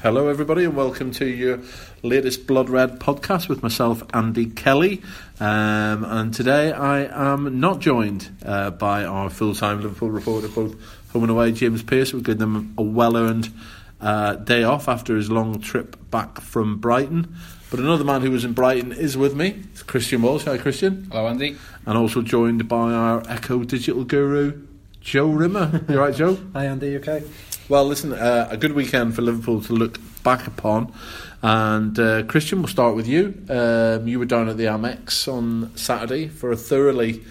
Hello everybody and welcome to your latest Blood Red podcast with myself, Andy Kelly, and today I am not joined by our full-time Liverpool reporter, both home and away, James Pearce. We've given him a well-earned day off after his long trip back from Brighton, but another man who was in Brighton is with me. It's Christian Walsh. Hi Christian. Hello Andy. And also joined by our Echo Digital Guru, Joe Rimmer. You alright Joe? Hi Andy, you okay? Well, listen, a good weekend for Liverpool to look back upon. And Christian, we'll start with you. You were down at the Amex on Saturday for a thoroughly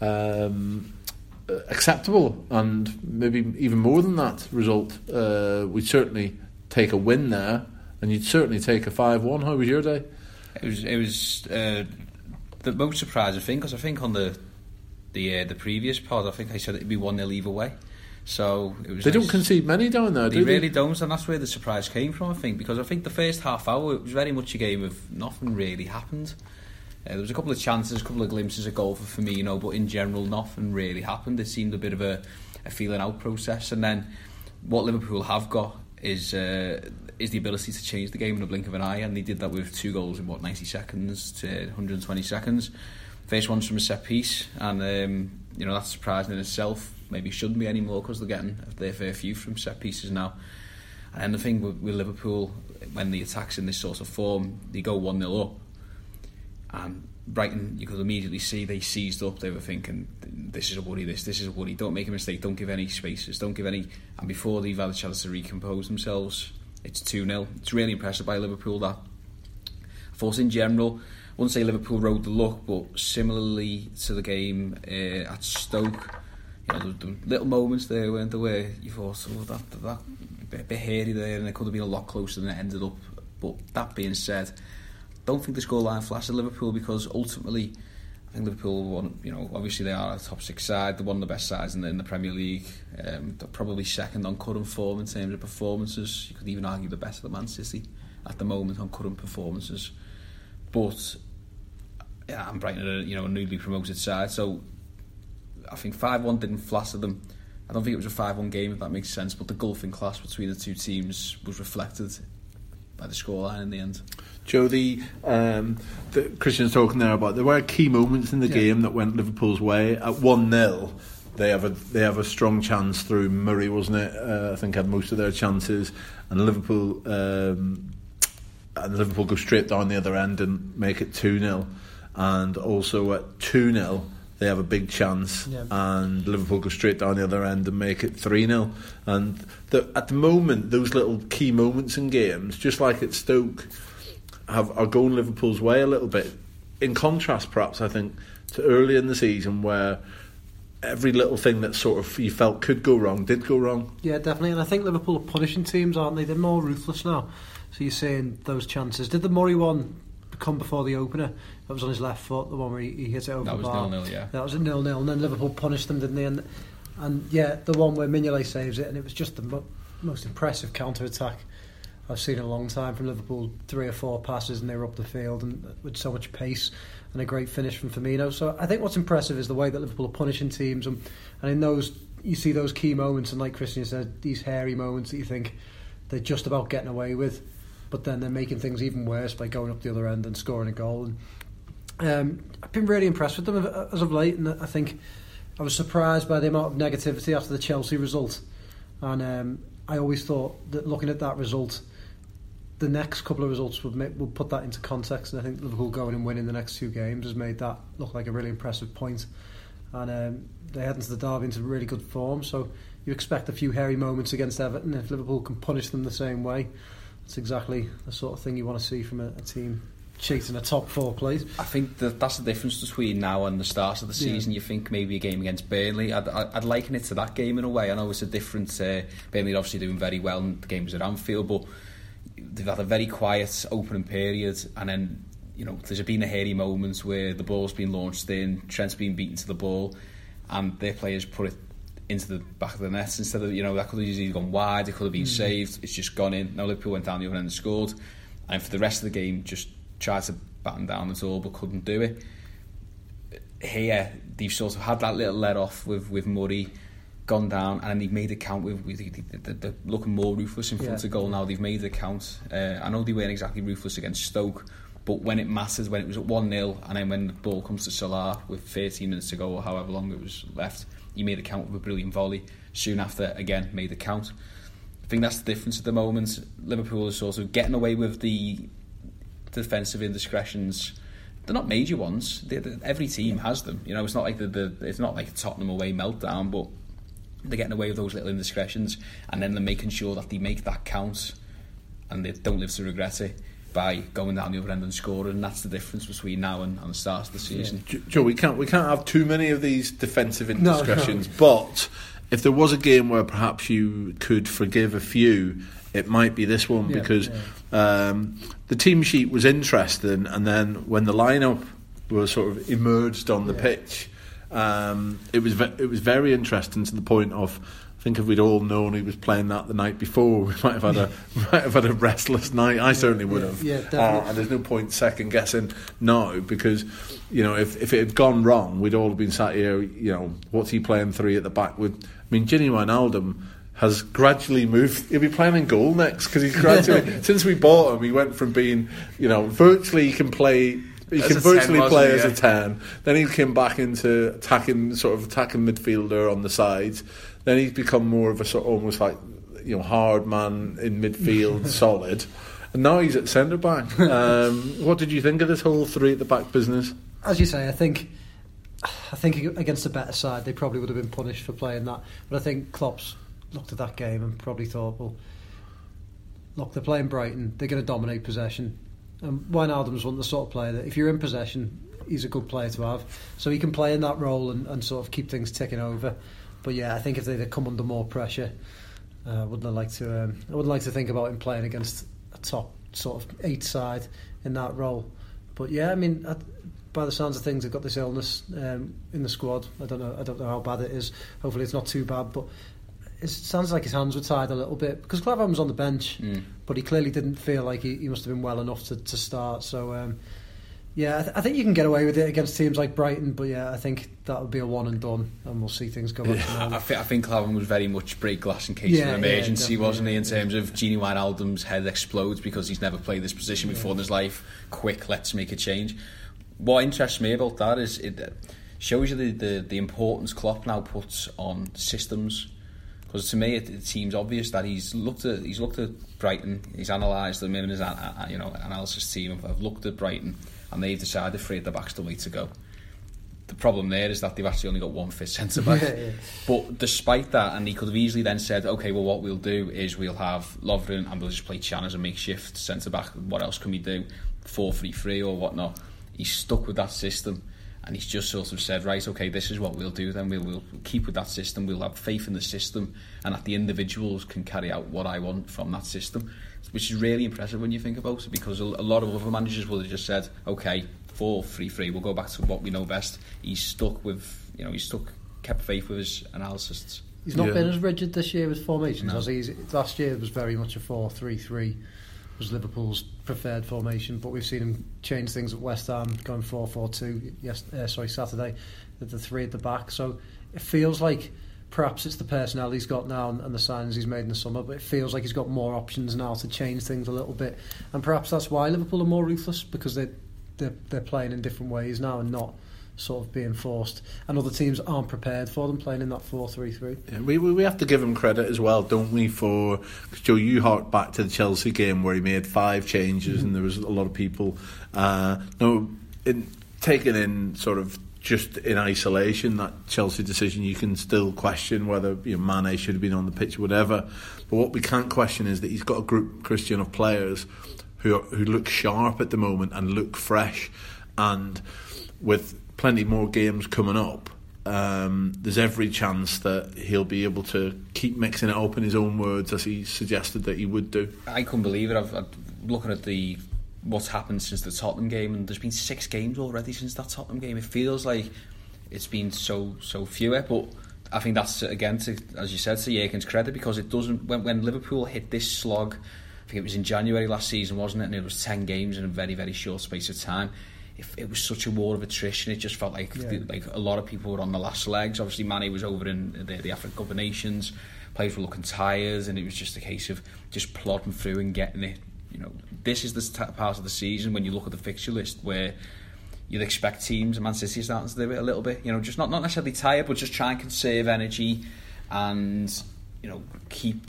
acceptable and maybe even more than that result. We'd certainly take a win there, and you'd certainly take a 5-1. How was your day? It was the most surprising thing, because I think on the previous pod, I think I said it'd be 1-0 either way. So it was. They don't concede many down there, do they? They really don't, and that's where the surprise came from, I think, because I think the first half hour, it was very much a game of nothing really happened. There was a couple of chances, a couple of glimpses of goal for Firmino, but in general, nothing really happened. It seemed a bit of a feeling out process, and then what Liverpool have got is the ability to change the game in a blink of an eye, and they did that with two goals in, 90 seconds to 120 seconds. First one's from a set piece, and that's surprising in itself. Maybe shouldn't be anymore because they're getting their fair few from set pieces now. And the thing with Liverpool, when the attack's in this sort of form, they go 1-0 up. And Brighton, you could immediately see they seized up. They were thinking, this is a worry, this is a worry. Don't make a mistake, don't give any spaces, don't give any. And before they've had a chance to recompose themselves, it's 2-0. It's really impressive by Liverpool that. I thought in general, I wouldn't say Liverpool rode the luck, but similarly to the game at Stoke, there were little moments there, weren't there, where you thought, that a bit hairy there, and it could have been a lot closer than it ended up. But that being said, I don't think the scoreline flashed at Liverpool, because ultimately, I think Liverpool won, obviously they are a top six side, they're one of the best sides in the Premier League. They're probably second on current form in terms of performances. You could even argue the best of the Man City at the moment on current performances. But, yeah, and Brighton are a newly promoted side, so I think 5-1 didn't flatter them. I don't think it was a 5-1 game, if that makes sense, but the gulfing class between the two teams was reflected by the scoreline in the end. Joe, the Christian's talking there about there were key moments in the game that went Liverpool's way. At 1-0, they have a strong chance through Murray, wasn't it? I think had most of their chances, and Liverpool go straight down the other end and make it 2-0, and also at 2-0. They have a big chance, and Liverpool go straight down the other end and make it 3-0. And at the moment, those little key moments in games, just like at Stoke, are going Liverpool's way a little bit. In contrast, perhaps, I think, to early in the season where every little thing that sort of you felt could go wrong did go wrong. Yeah, definitely. And I think Liverpool are punishing teams, aren't they? They're more ruthless now. So you're saying those chances. Did the Murray one come before the opener? That was on his left foot, the one where he hit it over the bar. That was 0-0, yeah. That was a 0-0, and then Liverpool punished them, didn't they? And the one where Mignolet saves it, and it was just the most impressive counter-attack I've seen in a long time from Liverpool. 3 or 4 passes, and they were up the field and with so much pace, and a great finish from Firmino. So I think what's impressive is the way that Liverpool are punishing teams, and in those, you see those key moments, and like Christian said, these hairy moments that you think they're just about getting away with. But then they're making things even worse by going up the other end and scoring a goal. And I've been really impressed with them as of late, and I think I was surprised by the amount of negativity after the Chelsea result. And I always thought that looking at that result, the next couple of results would put that into context. And I think Liverpool going and winning the next 2 games has made that look like a really impressive point. And they head into the derby into really good form. So you expect a few hairy moments against Everton. If Liverpool can punish them the same way, it's exactly the sort of thing you want to see from a team chasing a top 4 place. I think that's the difference between now and the start of the season. You think maybe a game against Burnley, I'd liken it to that game in a way. I know it's a different. Burnley are obviously doing very well in the games at Anfield, but they've had a very quiet opening period, and then there's been a hairy moment where the ball's been launched in, Trent's been beaten to the ball, and their players put it into the back of the net instead of, that could have easily gone wide, it could have been saved, it's just gone in. Now Liverpool went down the other end and scored, and for the rest of the game just tried to batten down at all but couldn't do it. Here, they've sort of had that little let off with Murray, gone down, and they've made it count. They're looking more ruthless in front of goal now. They've made it count. I know they weren't exactly ruthless against Stoke, but when it matters, when it was at 1-0, and then when the ball comes to Salah with 13 minutes to go or however long it was left, he made it count with a brilliant volley. Soon after, again, made it count. I think that's the difference at the moment. Liverpool is sort of getting away with the defensive indiscretions. They're not major ones. Every team has them. You know, it's not like it's not like a Tottenham away meltdown, but they're getting away with those little indiscretions, and then they're making sure that they make that count, and they don't live to regret it by going down the other end and scoring. And that's the difference between now and the start of the season. Yeah. Joe, we can't have too many of these defensive indiscretions, but if there was a game where perhaps you could forgive a few, it might be this one, because the team sheet was interesting, and then when the lineup was sort of emerged on the pitch, it was very interesting, to the point of, I think if we'd all known he was playing that the night before, we might have had a restless night. I certainly would have. And there's no point second guessing now, because if it had gone wrong, we'd all have been sat here. What's he playing three at the back with? I mean, Gini Wijnaldum has gradually moved. He'll be playing in goal next, because he's gradually. Since we bought him, he went from being, virtually he can play as a 10. Then he came back into attacking midfielder on the sides. Then he's become more of a sort of almost like hard man in midfield, solid. And now he's at centre back. What did you think of this whole three at the back business? As you say, I think against a better side, they probably would have been punished for playing that. But I think Klopp's looked at that game and probably thought, well, look, they're playing Brighton, they're going to dominate possession, and Wijnaldum's one of the sort of player that if you're in possession, he's a good player to have, so he can play in that role and sort of keep things ticking over. But I think if they'd have come under more pressure, I wouldn't like to think about him playing against a top sort of 8 side in that role. But by the sounds of things, they've got this illness in the squad. I don't know how bad it is. Hopefully it's not too bad, but it sounds like his hands were tied a little bit, because Klavan was on the bench, but he clearly didn't feel like he must have been well enough to start. So, I think you can get away with it against teams like Brighton, but I think that would be a one and done, and we'll see things go up. Yeah. I think Klavan was very much break glass in case of an emergency, wasn't he? In terms of Gini Wijnaldum's head explodes because he's never played this position before in his life. Quick, let's make a change. What interests me about that is it shows you the importance Klopp now puts on systems. Because to me, it seems obvious that he's looked at Brighton, he's analysed them, in his analysis team have looked at Brighton, and they've decided three at the back's the way to go. The problem there is that they've actually only got one fit centre back. But despite that, and he could have easily then said, okay, well, what we'll do is we'll have Lovren and we'll just play Chan as a makeshift centre back. What else can we do? 4-3-3 or whatnot. He's stuck with that system. And he's just sort of said, right, okay, this is what we'll do then. We'll keep with that system. We'll have faith in the system, and that the individuals can carry out what I want from that system, which is really impressive when you think about it, because a lot of other managers would have just said, okay, 4-3-3, we'll go back to what we know best. He's stuck with, kept faith with his analysis. He's not been as rigid this year with formations as he is. Last year was very much a 4-3-3. Was Liverpool's preferred formation, but we've seen him change things at West Ham, going 4-4-2 Saturday, with the three at the back. So it feels like perhaps it's the personnel he's got now and the signings he's made in the summer, but it feels like he's got more options now to change things a little bit, and perhaps that's why Liverpool are more ruthless, because they're playing in different ways now and not sort of being forced, and other teams aren't prepared for them playing in that 4-3-3. Yeah, we have to give him credit as well, don't we? For Joe, you hark back to the Chelsea game where he made 5 changes, and there was a lot of people taken in sort of just in isolation. That Chelsea decision, you can still question whether Mané should have been on the pitch or whatever. But what we can't question is that he's got a group, Christian, of players who look sharp at the moment and look fresh, and with plenty more games coming up, there's every chance that he'll be able to keep mixing it up in his own words, as he suggested that he would do. I couldn't believe it. I'm looking at what's happened since the Tottenham game, and there's been 6 games already since that Tottenham game. It feels like it's been so fewer, but I think that's, again, as you said, to Jürgen's credit, because it doesn't... When Liverpool hit this slog, I think it was in January last season, wasn't it? And it was 10 games in a very, very short space of time. it was such a war of attrition. It just felt like like a lot of people were on the last legs. Obviously, Mané was over in the African Cup of Nations. Players were looking tired, and it was just a case of just plodding through and getting it. You know, this is the part of the season when you look at the fixture list where you'd expect teams, and Man City is starting to do it a little bit. You know, just not necessarily tired, but just try and conserve energy, and you know, keep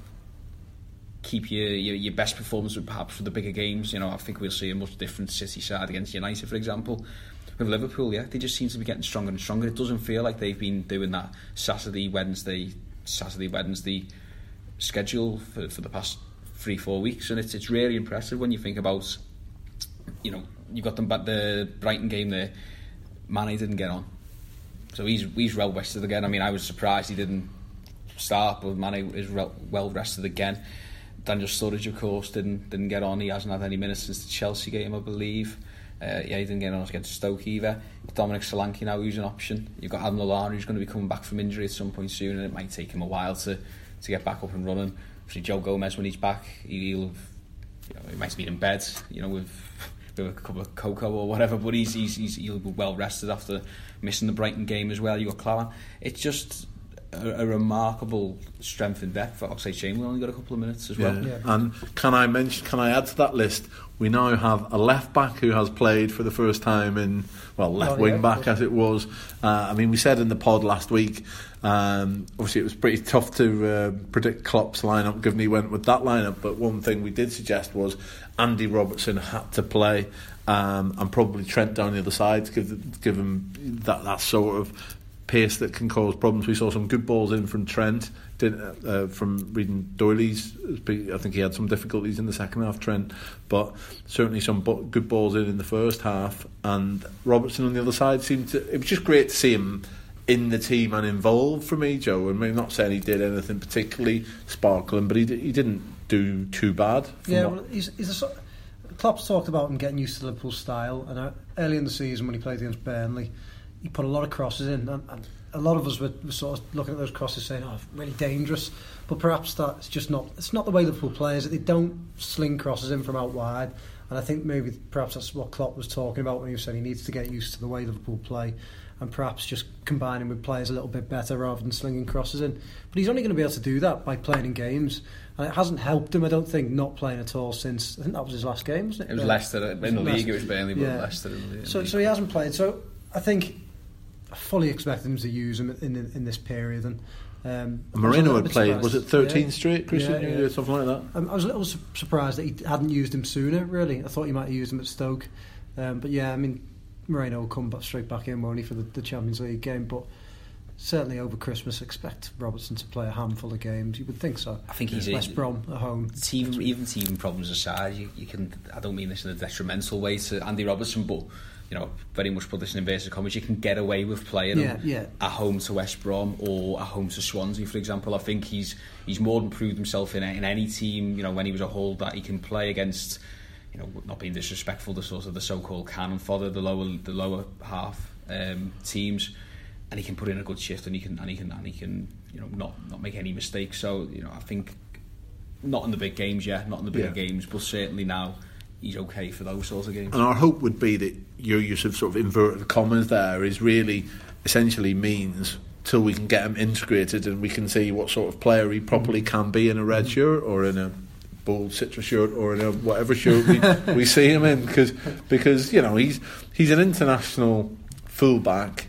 your best performance perhaps for the bigger games. You know, I think we'll see a much different City side against United, for example. With Liverpool, they just seem to be getting stronger and stronger. It doesn't feel like they've been doing that Saturday, Wednesday schedule for the past 3-4 weeks, and it's really impressive when you think about, you know, you got them back the Brighton game there. Mané didn't get on, so he's well rested again. I mean, I was surprised he didn't start, but Mané is well rested again. Daniel Sturridge, of course, didn't get on. He hasn't had any minutes since the Chelsea game, I believe. He didn't get on against Stoke either. Dominic Solanke now, who's an option. You've got Adam Lallana, who's going to be coming back from injury at some point soon, and it might take him a while to get back up and running. Obviously, Joe Gomez, when he's back, he might be in bed, you know, with a cup of cocoa or whatever, but he'll be well rested after missing the Brighton game as well. You've got Klavan. It's just a remarkable strength and depth. Oxlade-Chamberlain only got a couple of minutes as well. Yeah. And can I add to that list, we now have a left back who has played for the first time in wing back, as it was. I mean, we said in the pod last week, obviously it was pretty tough to predict Klopp's lineup given he went with that lineup, but one thing we did suggest was Andy Robertson had to play, and probably Trent down the other side to give him that sort of pace that can cause problems. We saw some good balls in from Trent. From reading Doyley's, I think he had some difficulties in the second half, Trent, but certainly some good balls in the first half. And Robertson on the other side it was just great to see him in the team and involved for me, Joe. I mean, I'm not saying he did anything particularly sparkling, but he didn't do too bad. Klopp's talked about him getting used to Liverpool's style, and early in the season when he played against Burnley, he put a lot of crosses in, and a lot of us were sort of looking at those crosses saying, oh, really dangerous, but perhaps that's just not the way Liverpool play, is that they don't sling crosses in from out wide. And I think maybe perhaps that's what Klopp was talking about when he was saying he needs to get used to the way Liverpool play, and perhaps just combining with players a little bit better rather than slinging crosses in. But he's only going to be able to do that by playing in games, and it hasn't helped him, I don't think, not playing at all since, I think that was his last game, wasn't it? It was Leicester in the league, it was Burnley, but Leicester in the league. So he hasn't played, so I think I fully expect them to use him in this period. And Moreno had played, was it 13th Street, Christian, something like that? I was a little surprised that he hadn't used him sooner, really. I thought he might have used him at Stoke, but yeah, I mean, Moreno will come straight back in, won't he, for the Champions League game, but certainly over Christmas expect Robertson to play a handful of games. You would think so. I think he's West Brom at home. Even problems aside, you can, I don't mean this in a detrimental way to Andy Robertson, but you know, very much put this in inverted commas, you can get away with playing him at home to West Brom or at home to Swansea, for example. I think he's more than proved himself in any team. You know, when he was a Hull, that he can play against, you know, not being disrespectful, the sort of the so-called cannon fodder, the lower half teams, and he can put in a good shift, and he can you know, not make any mistakes. So, you know, I think not in the bigger games, but certainly now he's okay for those sorts of games. And our hope would be that your use of sort of inverted commas there is really essentially means till we can get him integrated and we can see what sort of player he properly can be in a red shirt or in a bold citrus shirt or in a whatever shirt we see him in, because you know, he's an international fullback.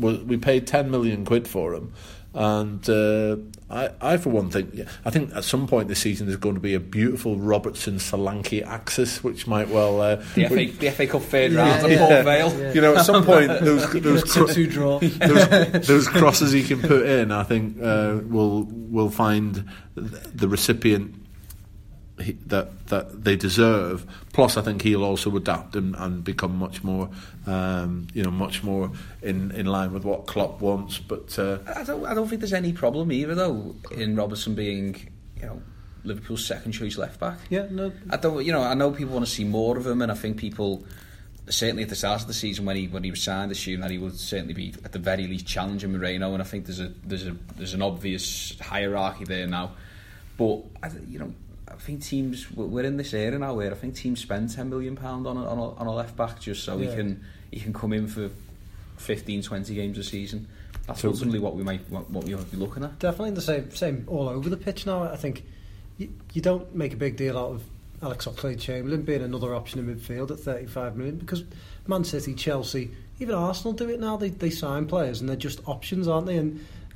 We paid 10 million quid for him, and I for one think, I think at some point this season there's going to be a beautiful Robertson-Solanke axis, which might well the FA Cup third round at Port Vale. You know, at some point those crosses he can put in, I think will find the recipient that they deserve. Plus, I think he'll also adapt and become much more, in line with what Klopp wants. But I don't think there's any problem either, though, in Robertson being, you know, Liverpool's second choice left back. Yeah, no, I don't. You know, I know people want to see more of him, and I think people certainly at the start of the season when he was signed assumed that he would certainly be at the very least challenging Moreno, and I think there's an obvious hierarchy there now. But you know, I think teams, we're in this era now where I think teams spend £10 million on a left back just so he can come in for 15-20 games a season. That's ultimately what we might be looking at. Definitely the same all over the pitch now. I think you don't make a big deal out of Alex Oxlade-Chamberlain being another option in midfield at 35 million because Man City, Chelsea, even Arsenal do it now. They sign players and they're just options, aren't they?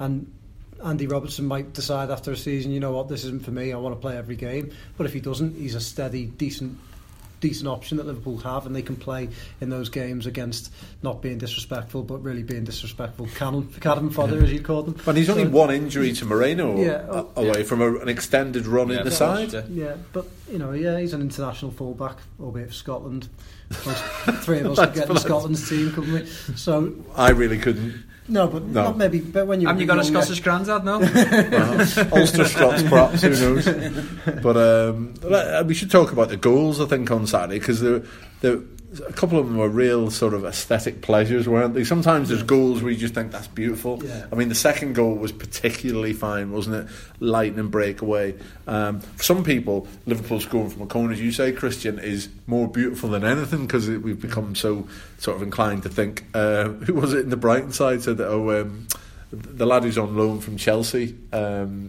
And Andy Robertson might decide after a season, you know what, this isn't for me, I want to play every game. But if he doesn't, he's a steady, decent option that Liverpool have, and they can play in those games against, not being disrespectful, but really being disrespectful cannon fodder, as you call them. But he's only one injury to Moreno away from an extended run in the side. Yeah, but you know, he's an international fullback, albeit for Scotland. Three of us could get in Scotland's team, couldn't we? So I really couldn't. No, but not maybe. But when you have you got a Scottish granddad now? Ulster Scots, perhaps. Who knows? But we should talk about the goals, I think, on Saturday, because a couple of them were real sort of aesthetic pleasures, weren't they? Sometimes there's goals where you just think that's beautiful. Yeah. I mean, the second goal was particularly fine, wasn't it? Lightning breakaway. For some people, Liverpool scoring from a corner, as you say, Christian, is more beautiful than anything because we've become so sort of inclined to think. Who was it in the Brighton side said that? The lad who's on loan from Chelsea,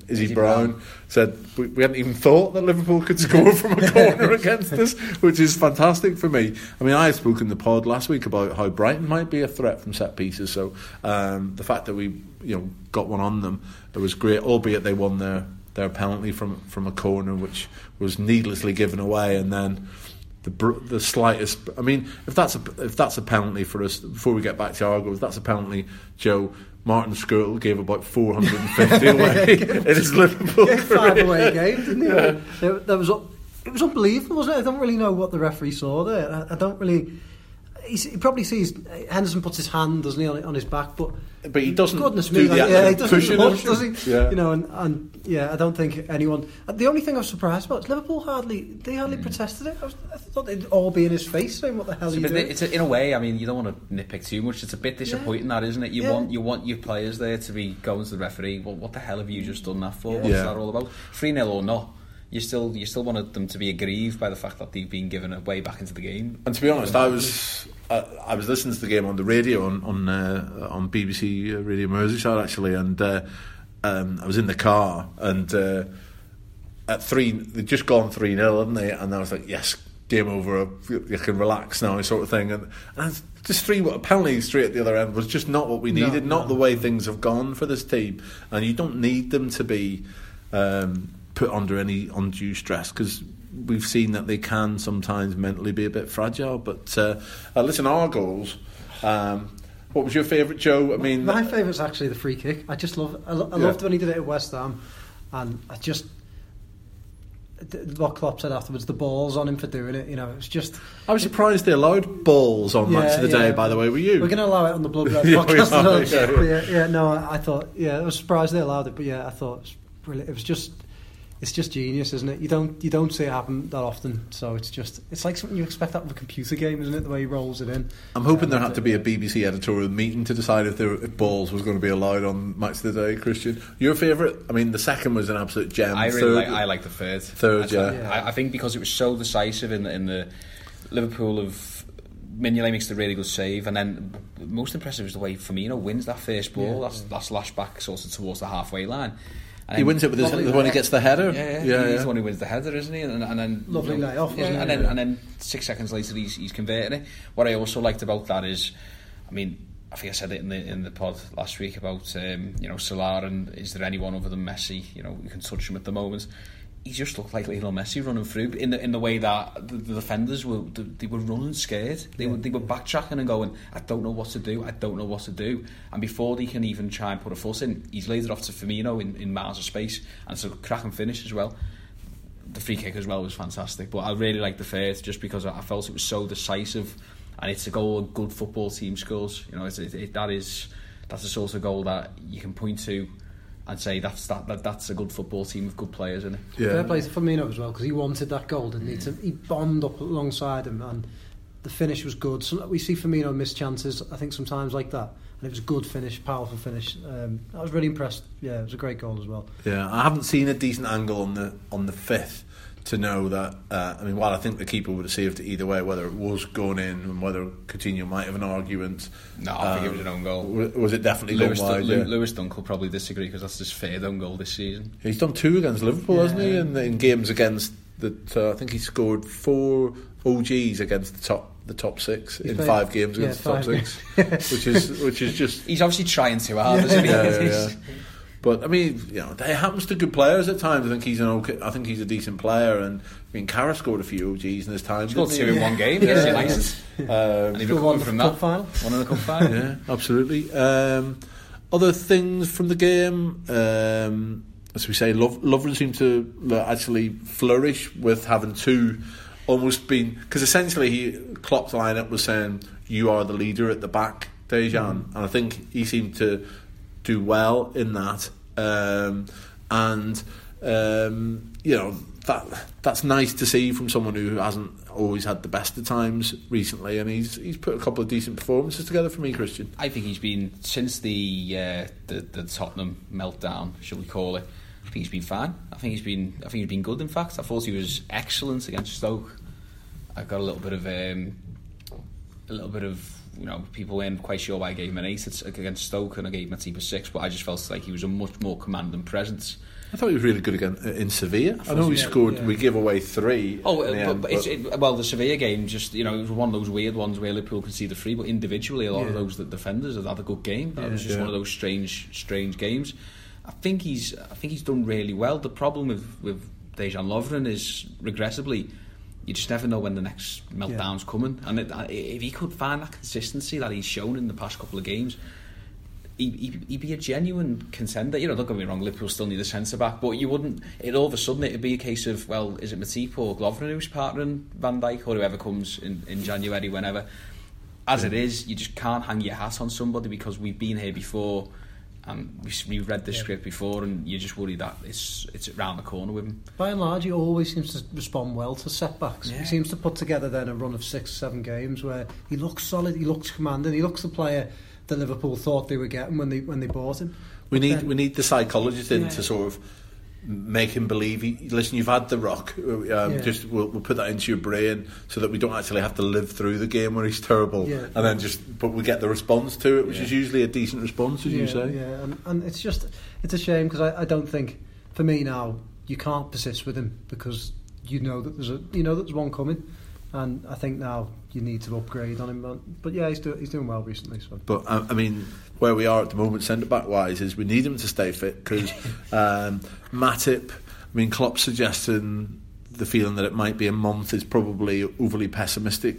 Izzy Brown, said we hadn't even thought that Liverpool could score from a corner against us, which is fantastic for me. I mean, I spoke in the pod last week about how Brighton might be a threat from set pieces, so the fact that we got one on them, it was great, albeit they won their penalty from a corner, which was needlessly given away, and then the slightest. I mean, if that's a penalty for us, before we get back to our goals, that's a penalty, Joe. Martin Skirtle gave about 450 away in his Liverpool career. 5 away game, didn't he? Yeah. It was unbelievable, wasn't it? I don't really know what the referee saw there. I don't really. He probably sees Henderson puts his hand, doesn't he, on his back, but he doesn't. Goodness me, he doesn't much, does he? Yeah. I don't think anyone. The only thing I was surprised about is Liverpool hardly protested it. I thought they'd all be in his face saying, "What the hell are you doing?" In a way, I mean, you don't want to nitpick too much. It's a bit disappointing, that isn't it? You want your players there to be going to the referee. Well, what the hell have you just done that for? What's that all about? 3-0 or not? You still wanted them to be aggrieved by the fact that they've been given a way back into the game. And to be honest, I was listening to the game on the radio on BBC Radio Merseyside actually, and I was in the car, and at 3 they'd just gone 3-0, hadn't they? And I was like, yes, game over, you can relax now, sort of thing. And just a penalty straight at the other end was just not what we needed, not the way things have gone for this team, and you don't need them to be put under any undue stress, because we've seen that they can sometimes mentally be a bit fragile. But listen, our goals. What was your favourite, Joe? I mean, my favourite's actually the free kick. I just love. I loved when he did it at West Ham, and I just what Klopp said afterwards. The balls on him for doing it. It's just. I was surprised they allowed balls on Match of the Day. By the way, were you? We're going to allow it on the Blood Red podcast. I thought. Yeah, I was surprised they allowed it, but I thought it was brilliant. It was just. It's just genius, isn't it? You don't see it happen that often, so it's like something you expect out of a computer game, isn't it? The way he rolls it in. I'm hoping there had to be a BBC editorial meeting to decide if balls was going to be allowed on Match of the Day. Christian, your favourite? I mean, the second was an absolute gem. I really like the third. I think because it was so decisive in the Liverpool of. Mignolet makes a really good save, and then most impressive is the way Firmino wins that first ball. That's lashed back sort of towards the halfway line. And he wins it with the one who gets the header. He's the one who wins the header, isn't he? And then lovely night off, wasn't it? And then 6 seconds later, he's converting it. What I also liked about that is, I mean, I think I said it in the pod last week about Salah, and is there anyone other than Messi? You can touch him at the moment. He just looked like Lionel Messi running through in the way that the defenders were running scared. They were backtracking and going, I don't know what to do. And before they can even try and put a foot in, he's laid it off to Firmino in miles of space, and it's a cracking finish as well. The free kick as well was fantastic, but I really liked the third just because I felt it was so decisive, and it's a goal a good football team scores. That's the sort of goal that you can point to. I'd say that's a good football team with good players in it. Yeah. Fair play to Firmino as well, because he wanted that goal, didn't he? He bombed up alongside him, and the finish was good. So we see Firmino miss chances, I think, sometimes like that, and it was a good finish, powerful finish. I was really impressed. Yeah, it was a great goal as well. Yeah, I haven't seen a decent angle on the fifth. to know that, I mean, while I think the keeper would have saved it either way, whether it was going in and whether Coutinho might have an argument. No, I think it was an own goal. Was it definitely Lewis gone wide? Lewis Dunk will probably disagree because that's his third own goal this season. He's done two against Liverpool, hasn't he? And in games against the, I think he scored four OGs against the top six. He's in played, 5 games against the top six, which is just, he's obviously trying too hard, isn't he? Yeah. But I mean, you know, it happens to good players at times. I think he's a decent player, and I mean, Carragher scored a few OGs in his time. He got two in one game. Yeah. And he recovered from that. One in the cup final. Yeah, absolutely. Other things from the game, as we say, Lovren seemed to actually flourish with having two. Almost been, because essentially Klopp's lineup was saying you are the leader at the back, Dejan, and I think he seemed to do well in that, you know, that's nice to see from someone who hasn't always had the best of times recently, and he's put a couple of decent performances together for me, Christian. I think he's been, since the Tottenham meltdown, shall we call it, I think he's been fine. I think he's been good. In fact, I thought he was excellent against Stoke. I got a little bit of you know, people weren't quite sure why I gave him an 8 against Stoke, and I gave him a team of 6. But I just felt like he was a much more commanding presence. I thought he was really good again in Sevilla. I know he scored. Yeah. We gave away 3. The Sevilla game, just, you know, it was one of those weird ones where Liverpool conceded 3, but individually, a lot of those defenders had a good game. That was just one of those strange games. I think he's done really well. The problem with Dejan Lovren is, regressively, you just never know when the next meltdown's coming. And if he could find that consistency that he's shown in the past couple of games, he'd be a genuine contender. You know, don't get me wrong, Liverpool still need a centre back, but you wouldn't. It all of a sudden it'd be a case of, well, is it Matip or Lovren who's partnering Van Dijk or whoever comes in January, whenever. As it is, you just can't hang your hat on somebody because we've been here before. And we've read this script before, and you just worry that it's around the corner with him. By and large, he always seems to respond well to setbacks. Yeah. He seems to put together then a run of 6-7 games where he looks solid, he looks commanding, he looks the player that Liverpool thought they were getting when they bought him. We need the psychologist in to sort of make him believe. Listen, you've had the rock. Just we'll put that into your brain so that we don't actually have to live through the game where he's terrible. Yeah. And then but we get the response to it, which is usually a decent response, as you say. Yeah, and it's a shame because I don't think, for me now, you can't persist with him because you know that there's one coming, and I think now you need to upgrade on him. But yeah, he's doing well recently. So. But I mean, where we are at the moment, centre back wise, is we need him to stay fit because Matip, I mean, Klopp suggesting the feeling that it might be a month is probably overly pessimistic,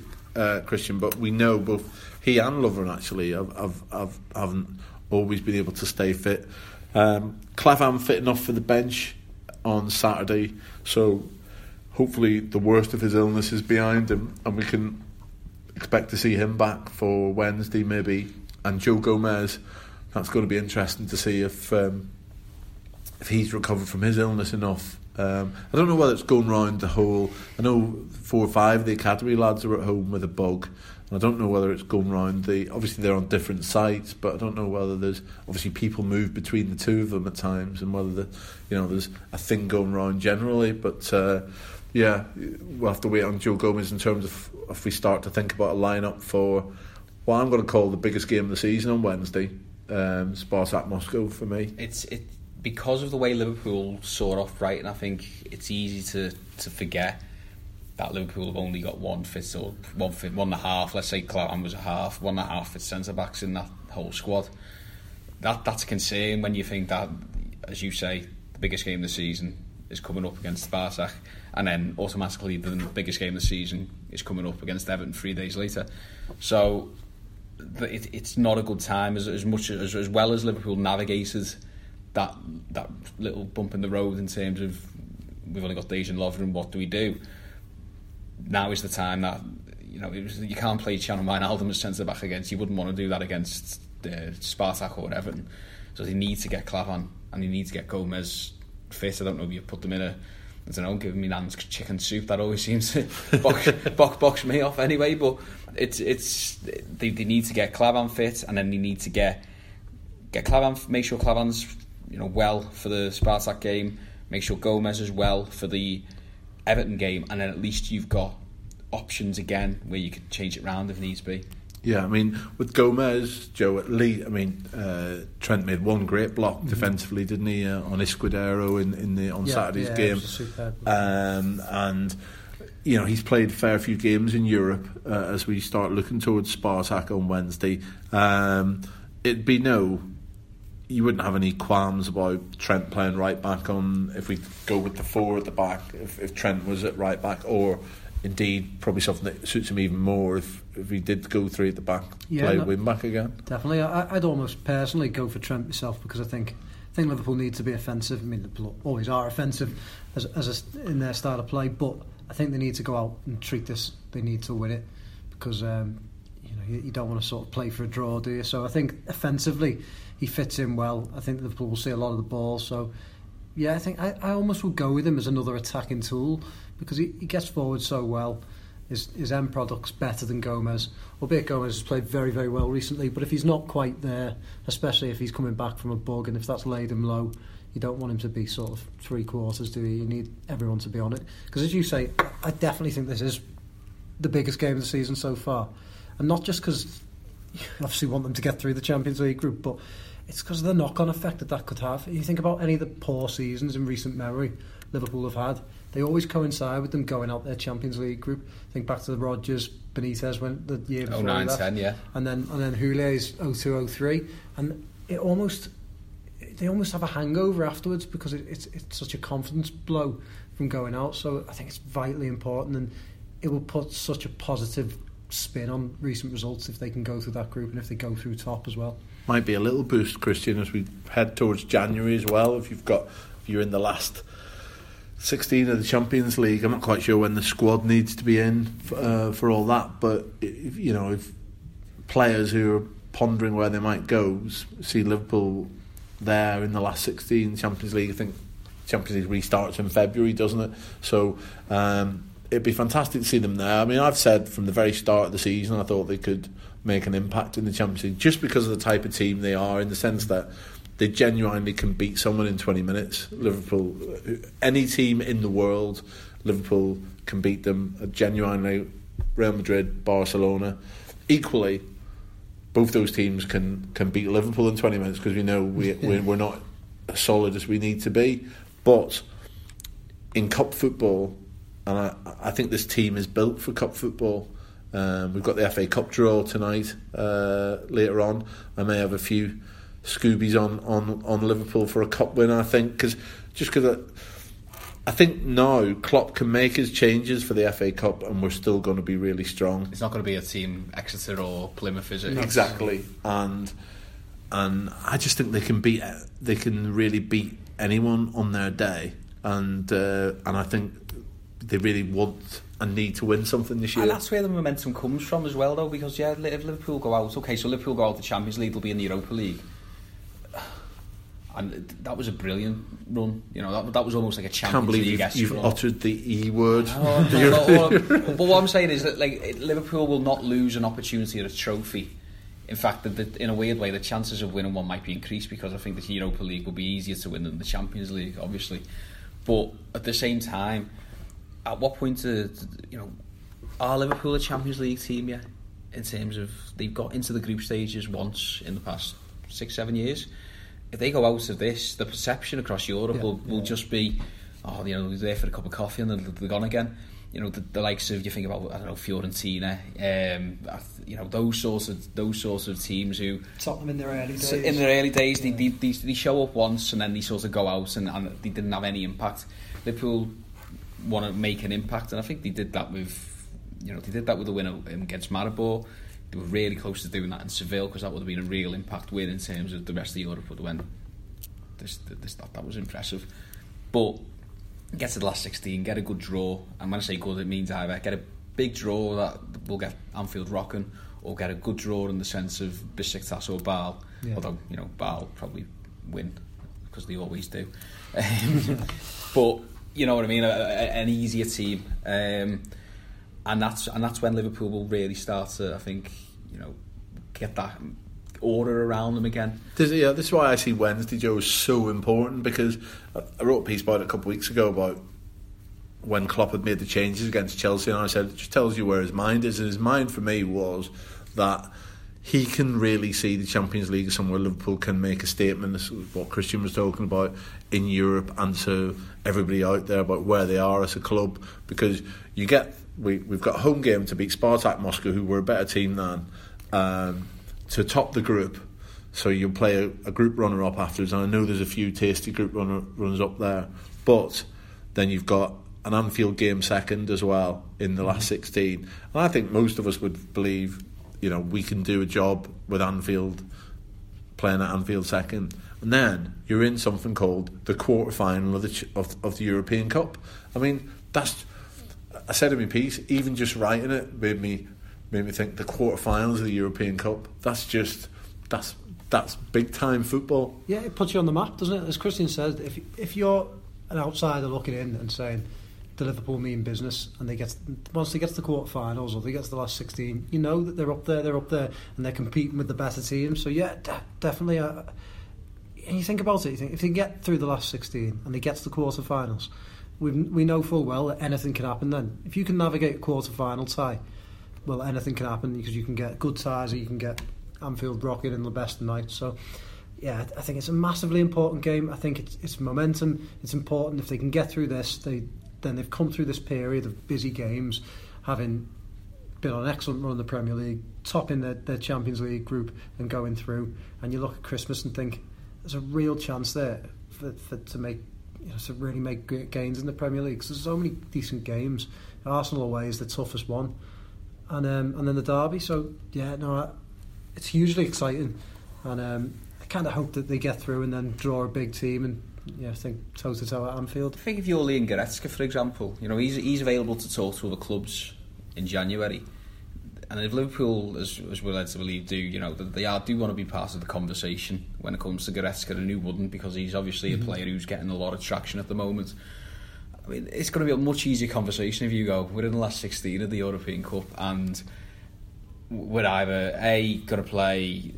Christian. But we know both he and Lovren actually haven't always been able to stay fit. Klavan fit enough for the bench on Saturday, so hopefully the worst of his illness is behind him, and we can expect to see him back for Wednesday maybe. And Joe Gomez, that's going to be interesting to see if he's recovered from his illness enough. I don't know whether it's going round the whole. I know 4 or 5 of the academy lads are at home with a bug, and I don't know whether it's going round the. Obviously, they're on different sites, but I don't know whether there's obviously people move between the two of them at times, and whether there's a thing going round generally. But we'll have to wait on Joe Gomez in terms of if we start to think about a lineup for. Well, I'm going to call the biggest game of the season on Wednesday, Spartak Moscow for me. It's because of the way Liverpool saw off Brighton. I think it's easy to forget that Liverpool have only got one and a half. Let's say Klavan was a half, 1.5 fit centre backs in that whole squad. That's a concern when you think that, as you say, the biggest game of the season is coming up against Spartak, and then automatically the biggest game of the season is coming up against Everton 3 days later. So. It's not a good time as much as well as Liverpool navigated that little bump in the road in terms of we've only got Dejan Lovren, what do we do? Now is the time that you can't play Gini Wijnaldum as centre back against. You wouldn't want to do that against Spartak or Everton. So they need to get Klavan and they need to get Gomez fit. I don't know if you put them in a. I don't know, giving me Nan's chicken soup, that always seems to box me off anyway, but they need to get Klavan fit, and then they need to get Klavan, make sure Klavan's well for the Spartak game, make sure Gomez is well for the Everton game, and then at least you've got options again where you could change it round if needs be. Yeah, I mean, with Gomez, Joe, at least, I mean, Trent made one great block defensively, didn't he, on Escudero on Saturday's game. It was a superb block. And you know, he's played a fair few games in Europe as we start looking towards Spartak on Wednesday. You wouldn't have any qualms about Trent playing right back on if we go with the four at the back, if Trent was at right back, or indeed probably something that suits him even more if he did go three at the back, play wing back again. Definitely. I'd almost personally go for Trent myself, because I think Liverpool need to be offensive. I mean, Liverpool always are offensive in their style of play, but I think they need to go out and treat this. They need to win it, because you don't want to sort of play for a draw, do you? So I think offensively he fits in well. I think Liverpool will see a lot of the ball. So, yeah, I think I almost would go with him as another attacking tool, because he gets forward so well. His end product's better than Gomez, albeit Gomez has played very, very well recently. But if he's not quite there, especially if he's coming back from a bug, and if that's laid him low, you don't want him to be sort of three quarters, do you? You need everyone to be on it. Because as you say, I definitely think this is the biggest game of the season so far. And not just because you obviously want them to get through the Champions League group, but it's because of the knock-on effect that could have. You think about any of the poor seasons in recent memory Liverpool have had, they always coincide with them going out their Champions League group. Think back to the Rodgers, Benitez went the year before. 09-10, yeah. And then Julie's 02-03. And they almost have a hangover afterwards, because it's such a confidence blow from going out. So I think it's vitally important, and it will put such a positive spin on recent results if they can go through that group, and if they go through top as well. Might be a little boost, Christian, as we head towards January as well. If you're in the last 16 of the Champions League, I'm not quite sure when the squad needs to be in for all that. But if players who are pondering where they might go see Liverpool there in the last 16 Champions League, I think Champions League restarts in February, doesn't it? So it'd be fantastic to see them there. I mean, I've said from the very start of the season I thought they could make an impact in the Champions League, just because of the type of team they are, in the sense that they genuinely can beat someone in 20 minutes. Liverpool, any team in the world, Liverpool can beat them genuinely. Real Madrid, Barcelona, equally, both those teams can beat Liverpool in 20 minutes, because we know we're not as solid as we need to be. But in cup football, and I think this team is built for cup football. We've got the FA Cup draw tonight. Later on, I may have a few Scoobies on Liverpool for a cup win, I think, because I think now Klopp can make his changes for the FA Cup and we're still going to be really strong. It's not going to be a team Exeter or Plymouth, is it? Exactly. And I just think they can really beat anyone on their day, and I think they really want and need to win something this year. And that's where the momentum comes from as well, though, because if Liverpool go out, Liverpool go out the Champions League, they'll be in the Europa League. And that was a brilliant run. That was almost like a Champions League. Can't believe you've uttered the E word. But what I'm saying is that Liverpool will not lose an opportunity at a trophy. In fact, in a weird way, the chances of winning one might be increased, because I think the Europa League will be easier to win than the Champions League, obviously. But at the same time, at what point are Liverpool a Champions League team yet? In terms of, they've got into the group stages once in the past 6-7 years. If they go out of this, the perception across Europe will just be, they're there for a cup of coffee and they're gone again. The likes of, you think about, Fiorentina, those sorts of teams who... Tottenham in their early days. In their early days, they show up once and then they sort of go out and they didn't have any impact. Liverpool want to make an impact, and I think they did that with, the win against Maribor. They were really close to doing that in Seville, because that would have been a real impact win in terms of the rest of Europe would have went, that was impressive. But get to the last 16, get a good draw, and when I say good, it means either get a big draw that will get Anfield rocking, or get a good draw in the sense of Besiktas or Bale, although Bale probably win, because they always do. But you know what I mean, an easier team. And that's when Liverpool will really start to, I think, get that order around them again. This is why I see Wednesday, Joe, is so important, because I wrote a piece about it a couple of weeks ago about when Klopp had made the changes against Chelsea, and I said, it just tells you where his mind is. And his mind for me was that he can really see the Champions League as somewhere Liverpool can make a statement. This is what Christian was talking about in Europe and to everybody out there about where they are as a club. Because you get, we've got a home game to beat Spartak Moscow, who were a better team than, to top the group. So you'll play a group runner-up afterwards. And I know there's a few tasty group runners-up there. But then you've got an Anfield game second as well in the last 16. And I think most of us would believe, you know, we can do a job with Anfield, playing at Anfield second. And then you're in something called the quarter-final of the European Cup. I mean, that's... I said in my piece, even just writing it made me think the quarter-finals of the European Cup, that's big time football. Yeah, it puts you on the map, doesn't it? As Christian says, if you're an outsider looking in and saying, "Do Liverpool mean business?" and once they get to the quarterfinals or they get to the last 16, you know that they're up there, and they're competing with the better teams. So yeah, definitely. And you think about it, you think if they get through the last 16 and they get to the quarterfinals, we know full well that anything can happen. Then if you can navigate a quarterfinal tie, well, anything can happen because you can get good ties or you can get Anfield rocking in the best night. So yeah, I think it's a massively important game. I think it's momentum. It's important. If they can get through this, they've come through this period of busy games, having been on an excellent run in the Premier League, topping their Champions League group and going through. And you look at Christmas and think there's a real chance there to really make great gains in the Premier League. Because there's so many decent games. Arsenal away is the toughest one, and then the derby. So yeah, no. It's hugely exciting, and I kind of hope that they get through and then draw a big team and I think toe-to-toe at Anfield. I think if you're Leon Goretzka, for example, you know he's available to talk to other clubs in January, and if Liverpool, as we're led to believe, do want to be part of the conversation when it comes to Goretzka, and who wouldn't, because he's obviously a player who's getting a lot of traction at the moment. I mean, it's going to be a much easier conversation if you go, we're in the last 16 of the European Cup and we're either A, going to play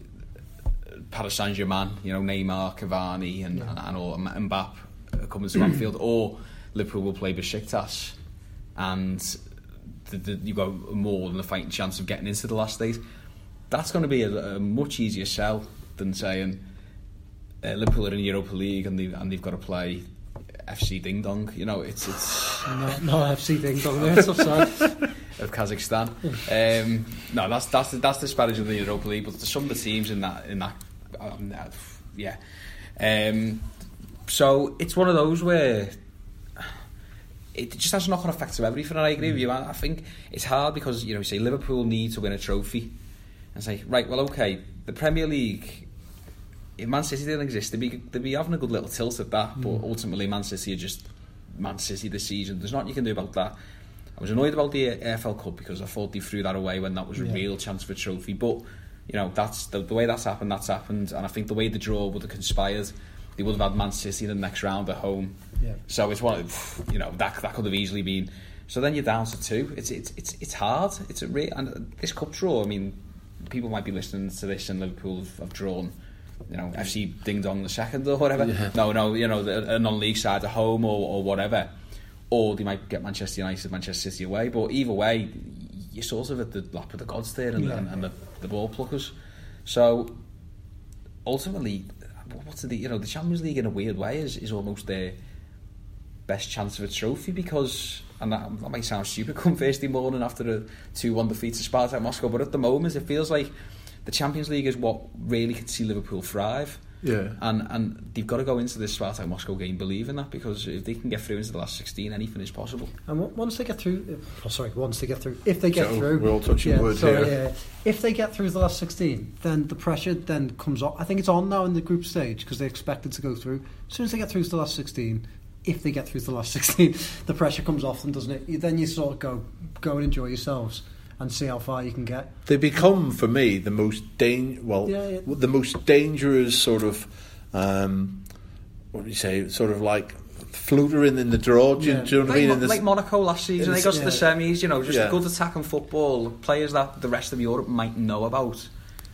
Paris Saint-Germain, Neymar, Cavani and Mbappe coming to Anfield, or Liverpool will play Besiktas and you go more than a fighting chance of getting into the last eight. That's going to be a much easier sell than saying Liverpool are in Europa League and they've got to play FC Ding Dong. It's not FC Ding Dong, it's offside. Of Kazakhstan. No, that's disparaging the Europa League, but some of the teams in that. So it's one of those where it just has knock-on effect to everything, and I agree with you. I think it's hard because you say Liverpool need to win a trophy, and say right, well, okay, the Premier League. If Man City didn't exist, they'd be having a good little tilt at that, but ultimately Man City are just Man City this season. There's nothing you can do about that. I was annoyed about the AFL Cup because I thought they threw that away when that was a real chance for a trophy. But, that's the way that's happened. And I think the way the draw would have conspired, they would have had Man City in the next round at home. Yeah. So it's one of, that could have easily been. So then you're down to two. It's hard. It's and this cup draw, I mean, people might be listening to this and Liverpool have drawn, FC Ding Dong the second or whatever. Yeah. No, a non-league side at home or whatever. Or they might get Manchester United, Manchester City away. But either way, you're sort of at the lap of the gods there and the ball pluckers. So, ultimately, the Champions League in a weird way is almost their best chance of a trophy because, and that might sound stupid come Thursday morning after a 2-1 defeat to Spartak Moscow, but at the moment it feels like the Champions League is what really can see Liverpool thrive. Yeah, and they've got to go into this Spartak Moscow game believing that, because if they can get through into the last 16, anything is possible. And once they get through, we're all touching wood here. If they get through the last 16, then the pressure then comes off. I think it's on now in the group stage because they're expected to go through. As soon as they get through to the last 16, the pressure comes off them, doesn't it? Then you sort of go and enjoy yourselves and see how far you can get. They become, for me, the most the most dangerous sort of like fluttering in the draw. Do you know what I mean? Like Monaco last season, they got to the semis. Just a good attacking football, players that the rest of Europe might know about,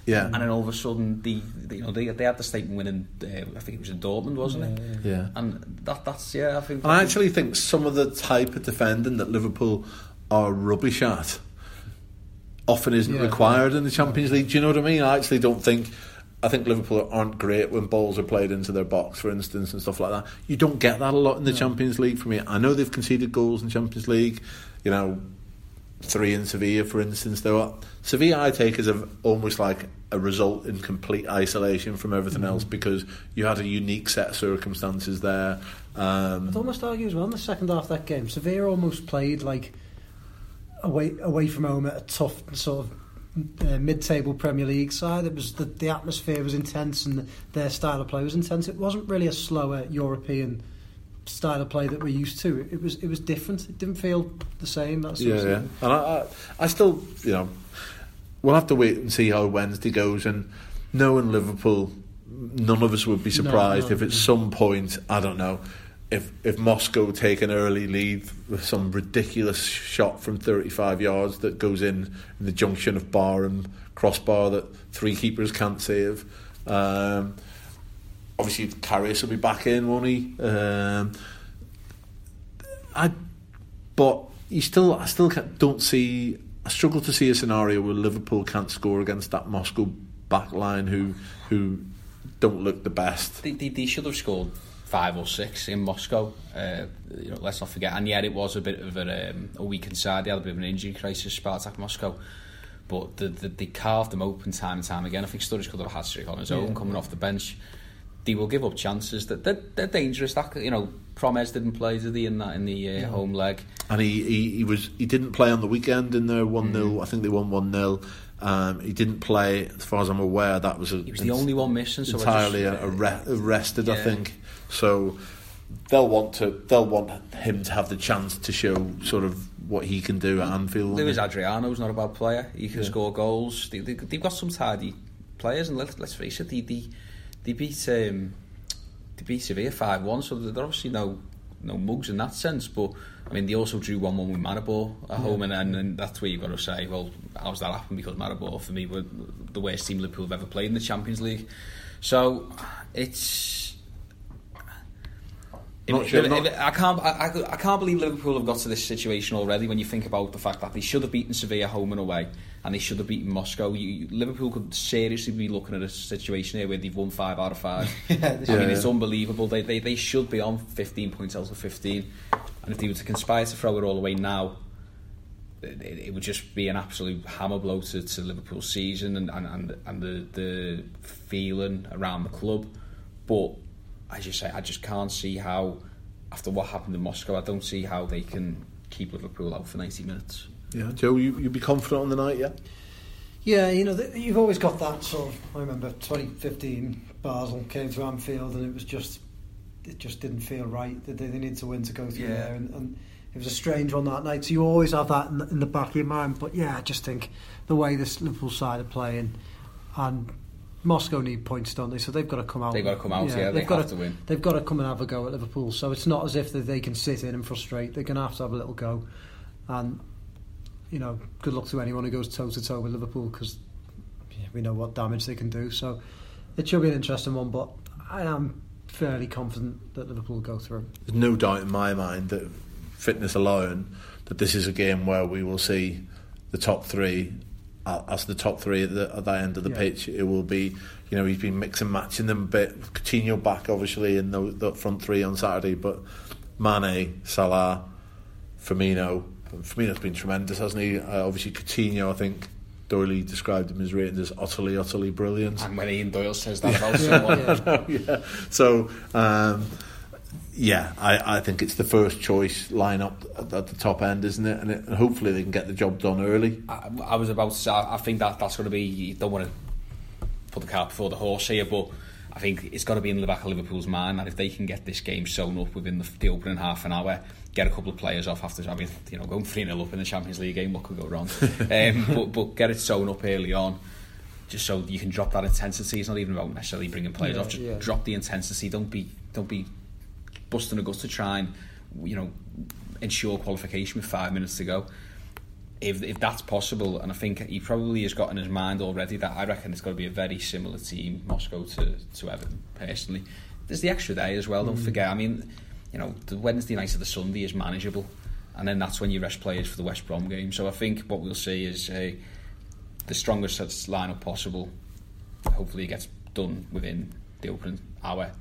Yeah. And then all of a sudden, they had the statement winning. I think it was in Dortmund, wasn't it? Yeah. And that's I think. And I actually think some of the type of defending that Liverpool are rubbish at often isn't required in the Champions League. Do you know what I mean? I actually don't think. I think Liverpool aren't great when balls are played into their box, for instance, and stuff like that. You don't get that a lot in the Champions League from here. I know they've conceded goals in the Champions League, 3 in Sevilla, for instance. Sevilla, I take as almost like a result in complete isolation from everything else, because you had a unique set of circumstances there. I'd almost argue as well in the second half of that game, Sevilla almost played like away from home at a tough sort of mid-table Premier League side. It was the atmosphere was intense and their style of play was intense. It wasn't really a slower European style of play that we're used to. It was different. It didn't feel the same. That sort of thing. And I still, we'll have to wait and see how Wednesday goes. And knowing Liverpool, none of us would be surprised if at some point, I don't know, if Moscow take an early lead with some ridiculous shot from 35 yards that goes in the junction of bar and crossbar that 3 keepers can't save. Obviously Karius will be back in, won't he? I struggle to see a scenario where Liverpool can't score against that Moscow back line who don't look the best. They should have scored 5 or 6 in Moscow. Let's not forget. And it was a bit of a weakened side. They had a bit of an injury crisis, Spartak Moscow. But they carved them open time and time again. I think Sturridge could have had a hat-trick on his own coming off the bench. They will give up chances. They're dangerous. That, Promes didn't play, did he, in the home leg? And he didn't play on the weekend in their 1-0. I think they won 1-0. He didn't play, as far as I'm aware. That was he was the only one missing. So entirely arrested, I think. So they'll want him to have the chance to show sort of what he can do at Anfield. Luis Adriano's not a bad player. He can score goals. They've got some tidy players, and let's face it, they beat Sevilla 5-1. So they're obviously no mugs in that sense. But I mean, they also drew 1-1 with Maribor at home, and that's where you've got to say, well, how's that happen? Because Maribor, for me, were the worst team Liverpool have ever played in the Champions League. So it's. I can't believe Liverpool have got to this situation already. When you think about the fact that they should have beaten Sevilla home and away, and they should have beaten Moscow, Liverpool could seriously be looking at a situation here where they've won 5 out of 5. It's unbelievable. They should be on 15 points out of 15, and if they were to conspire to throw it all away now, it would just be an absolute hammer blow to Liverpool's season and the feeling around the club. But as you say, I just can't see how, after what happened in Moscow, I don't see how they can keep Liverpool out for 90 minutes. Yeah, Joe, you'd be confident on the night, yeah? Yeah, you've always got that sort of. I remember 2015, Basel came to Anfield and it just didn't feel right. They needed to win to go through there, and it was a strange one that night. So you always have that in the back of your mind. But I just think the way this Liverpool side are playing, and Moscow need points, don't they? So they've got to come out. They've got to win. They've got to come and have a go at Liverpool. So it's not as if they can sit in and frustrate. They're going to have a little go. And, good luck to anyone who goes toe-to-toe with Liverpool, because we know what damage they can do. So it should be an interesting one, but I am fairly confident that Liverpool will go through. There's no doubt in my mind that, fitness alone, that this is a game where we will see the top three as the top three at the end of the pitch. It will be, he's been mixing matching them a bit. Coutinho back, obviously, in the front three on Saturday, but Mané, Salah, Firmino. Firmino's been tremendous, hasn't he? Obviously, Coutinho, I think Doyle described him as rated as utterly, utterly brilliant. And when Ian Doyle says that about someone. So, I think it's the first choice lineup at the top end, isn't it? And hopefully they can get the job done early. I was about to say, I think that's going to be. You don't want to put the cart before the horse here, but I think it's got to be in the back of Liverpool's mind that if they can get this game sewn up within the opening half an hour, get a couple of players off after, going 3-0 up in the Champions League game, what could go wrong? but get it sewn up early on, just so you can drop that intensity. It's not even about necessarily bringing players off. Just drop the intensity. Don't be busting a gut to try and ensure qualification with 5 minutes to go. if that's possible, and I think he probably has got in his mind already that I reckon it's going to be a very similar team, Moscow to Everton, personally. There's the extra day as well, don't forget. I mean, you know, the Wednesday night to the Sunday is manageable, and then that's when you rest players for the West Brom game. So I think what we'll see is the strongest lineup possible. Hopefully it gets done within the opening hour.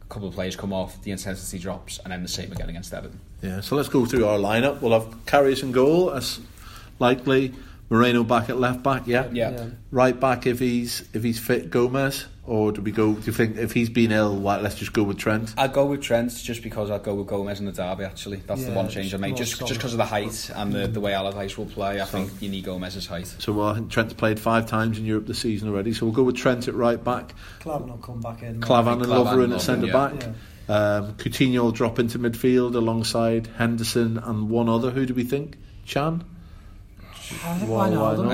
A couple of players come off, the intensity drops, and then the same again against Everton. Yeah, so let's go through our lineup. We'll have Carrius in goal, as likely. Moreno back at left back, yeah. Right back if he's fit, Gomez. Or do you think if he's been ill, let's just go with Trent? I'd go with Trent just because I'd go with Gomez in the derby, actually. That's the one change I made. Just because of the height and the way Allardyce will play, I think you need Gomez's height. So I think Trent's played 5 times in Europe this season already, so we'll go with Trent at right back. Klavan will come back in. Klavan and Lovren at centre back. Yeah. Coutinho will drop into midfield alongside Henderson and one other. Who do we think? Chan? I think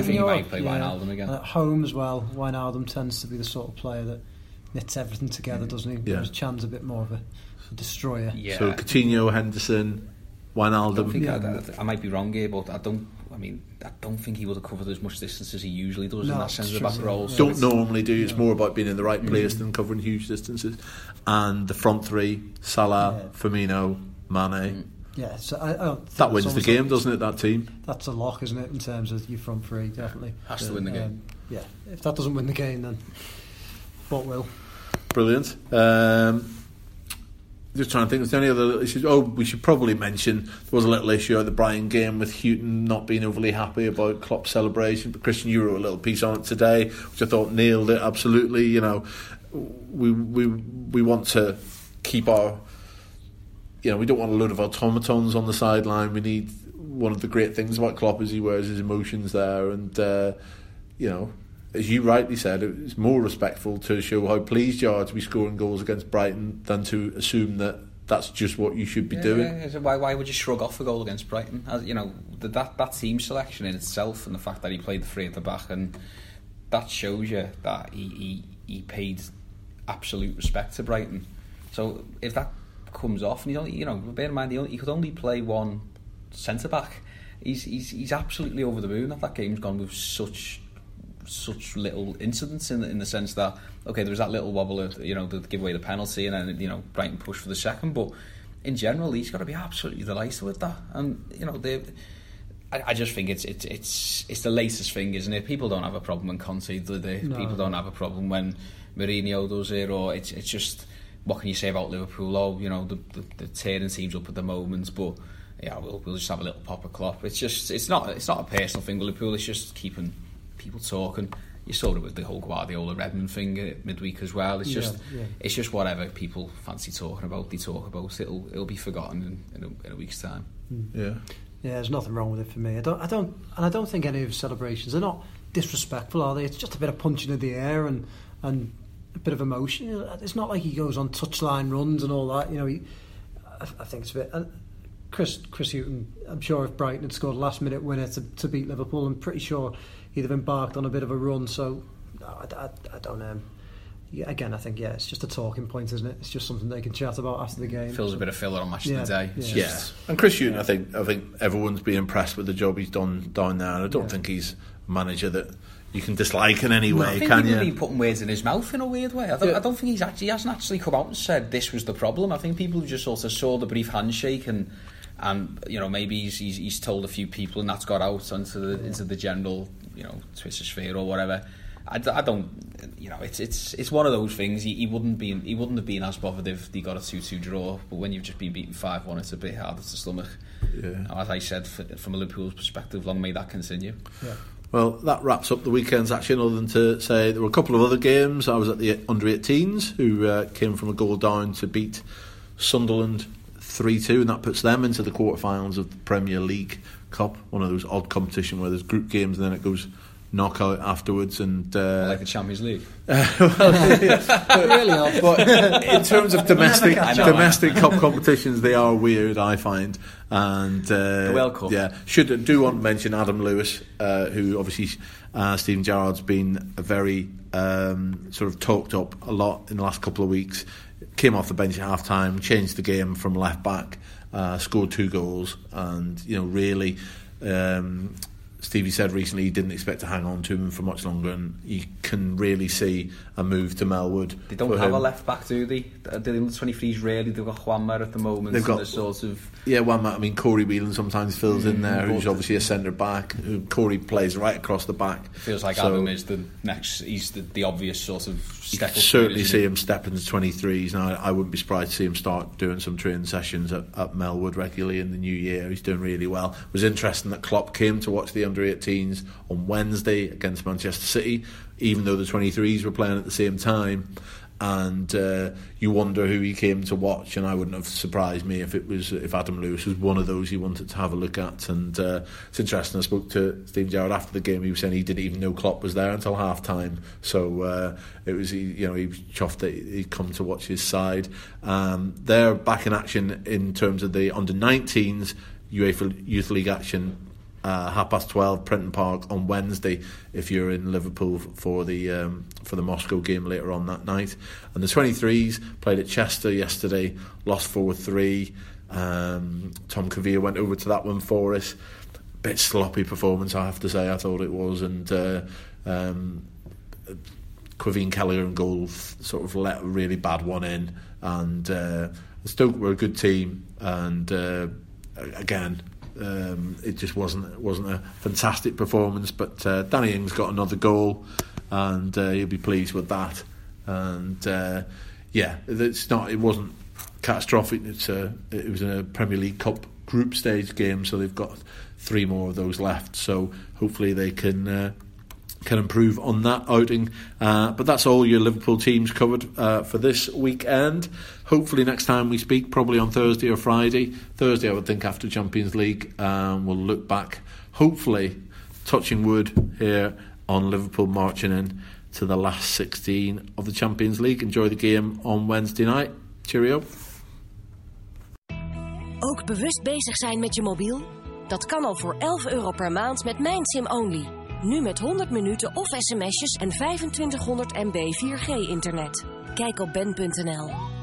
he might play Wijnaldum again. And at home as well, Wijnaldum tends to be the sort of player that knits everything together, doesn't he? Yeah. Chan's a bit more of a destroyer. Yeah. So Coutinho, Henderson, Wijnaldum. I might be wrong here, but I don't think he would have covered as much distance as he usually does in that sense of the back roll. Don't normally do. It's more about being in the right place than covering huge distances. And the front three, Salah, Firmino, Mané. Yeah, so that wins the game, doesn't it? That team. That's a lock, isn't it? In terms of your front three, definitely has to win the game. Yeah, if that doesn't win the game, then what will? Brilliant. Just trying to think. Is there any other issues? Oh, we should probably mention there was a little issue at the Brighton game with Houghton not being overly happy about Klopp's celebration. But Christian, you wrote a little piece on it today, which I thought nailed it absolutely. You know, we want to keep our. You know, we don't want a load of automatons on the sideline. We need one of the great things about Klopp is he wears his emotions there, and you know, as you rightly said, it's more respectful to show how pleased you are to be scoring goals against Brighton than to assume that that's just what you should be doing. Yeah. So why would you shrug off a goal against Brighton? As, you know, that team selection in itself and the fact that he played the three at the back, and that shows you that he paid absolute respect to Brighton. So if that comes off, and bear in mind he could only play one centre back. He's absolutely over the moon that game's gone with such little incidents in the sense that there was that little wobble of the giveaway the penalty, and then Brighton pushed for the second. But in general, he's got to be absolutely delighted with that. And I just think it's the latest thing, isn't it? People don't have a problem when Conte does it. No. People don't have a problem when Mourinho does it, or it's just. What can you say about Liverpool? The tearing teams up at the moment, but we'll just have a little pop at Klopp. It's not a personal thing with Liverpool. It's just keeping people talking. You saw it with the whole Guardiola Redmond thing midweek as well. It's just whatever people fancy talking about, they talk about. It'll be forgotten in a week's time. Yeah, there's nothing wrong with it for me. I don't think any of the celebrations are not disrespectful, are they? It's just a bit of punching in the air and. A bit of emotion. It's not like he goes on touchline runs and all that. I think it's a bit. And Chris Houghton, I'm sure if Brighton had scored a last minute winner to beat Liverpool, I'm pretty sure he'd have embarked on a bit of a run. So I don't know. Again, I think it's just a talking point, isn't it? It's just something they can chat about after the game. Feels a bit of filler on Match of the Day. And Chris Houghton, I think everyone's been impressed with the job he's done down there, and I don't think he's a manager that. You can dislike in any way, can you? I think he's putting words in his mouth in a weird way. I don't think he hasn't actually come out and said this was the problem. I think people just sort of saw the brief handshake and maybe he's told a few people and that's got out into the general Twitter sphere or whatever. I don't it's one of those things. He wouldn't have been as bothered if he got a 2-2 draw, but when you've just been beaten 5-1, it's a bit harder to stomach. As I said, from a Liverpool's perspective, long may that continue. Yeah. Well, that wraps up the weekend's action, other than to say there were a couple of other games. I was at the under-18s, who came from a goal down to beat Sunderland 3-2, and that puts them into the quarterfinals of the Premier League Cup, one of those odd competition where there's group games and then it goes knockout afterwards. And like the Champions League. Really odd. But in terms of domestic cup competitions, they are weird, I find. And do want to mention Adam Lewis, who obviously Stephen Gerrard's been a very sort of talked up a lot in the last couple of weeks. Came off the bench at half time, changed the game from left back, scored 2 goals, and really Stevie said recently he didn't expect to hang on to him for much longer, and you can really see a move to Melwood. They don't have a left back, do they? The under 23s really, they've got Juanma at the moment. They've got sort of Juanma. I mean, Corey Whelan sometimes fills in there, who's obviously a centre back. Who Corey plays right across the back. Feels like Adam is the next. He's the obvious sort of step. You can certainly see him step into 23s now. I wouldn't be surprised to see him start doing some training sessions at Melwood regularly in the new year. He's doing really well. It was interesting that Klopp came to watch the under-18s on Wednesday against Manchester City, even though the 23s were playing at the same time, and you wonder who he came to watch. And I wouldn't have surprised me if Adam Lewis was one of those he wanted to have a look at. And it's interesting, I spoke to Stephen Gerrard after the game. He was saying he didn't even know Klopp was there until half time, so it was, he was chuffed that he'd come to watch his side. They're back in action in terms of the under-19s UEFA Youth League action. 12:30 Prenton Park on Wednesday if you're in Liverpool for the Moscow game later on that night. And the 23s played at Chester yesterday, lost 4-3. Tom Kavir went over to that one for us. Bit sloppy performance, I have to say, I thought it was, and Quiveen Kelleher in goal sort of let a really bad one in, and Stoke were a good team, and again, it just wasn't a fantastic performance, but Danny Ings got another goal, and he'll be pleased with that. And it wasn't catastrophic. It was a Premier League Cup group stage game, so they've got 3 more of those left. So hopefully they can improve on that outing. But that's all your Liverpool teams covered for this weekend. Hopefully next time we speak, probably on Thursday or Friday. Thursday, I would think, after Champions League, we'll look back, hopefully touching wood here, on Liverpool marching in to the last 16 of the Champions League. Enjoy the game on Wednesday night. Cheerio. Ook bewust bezig zijn met je mobiel? Dat kan al voor €11 per maand met Mijn Sim Only. Nu met 100 minuten of sms'jes en 2500 MB 4G-internet. Kijk op ben.nl.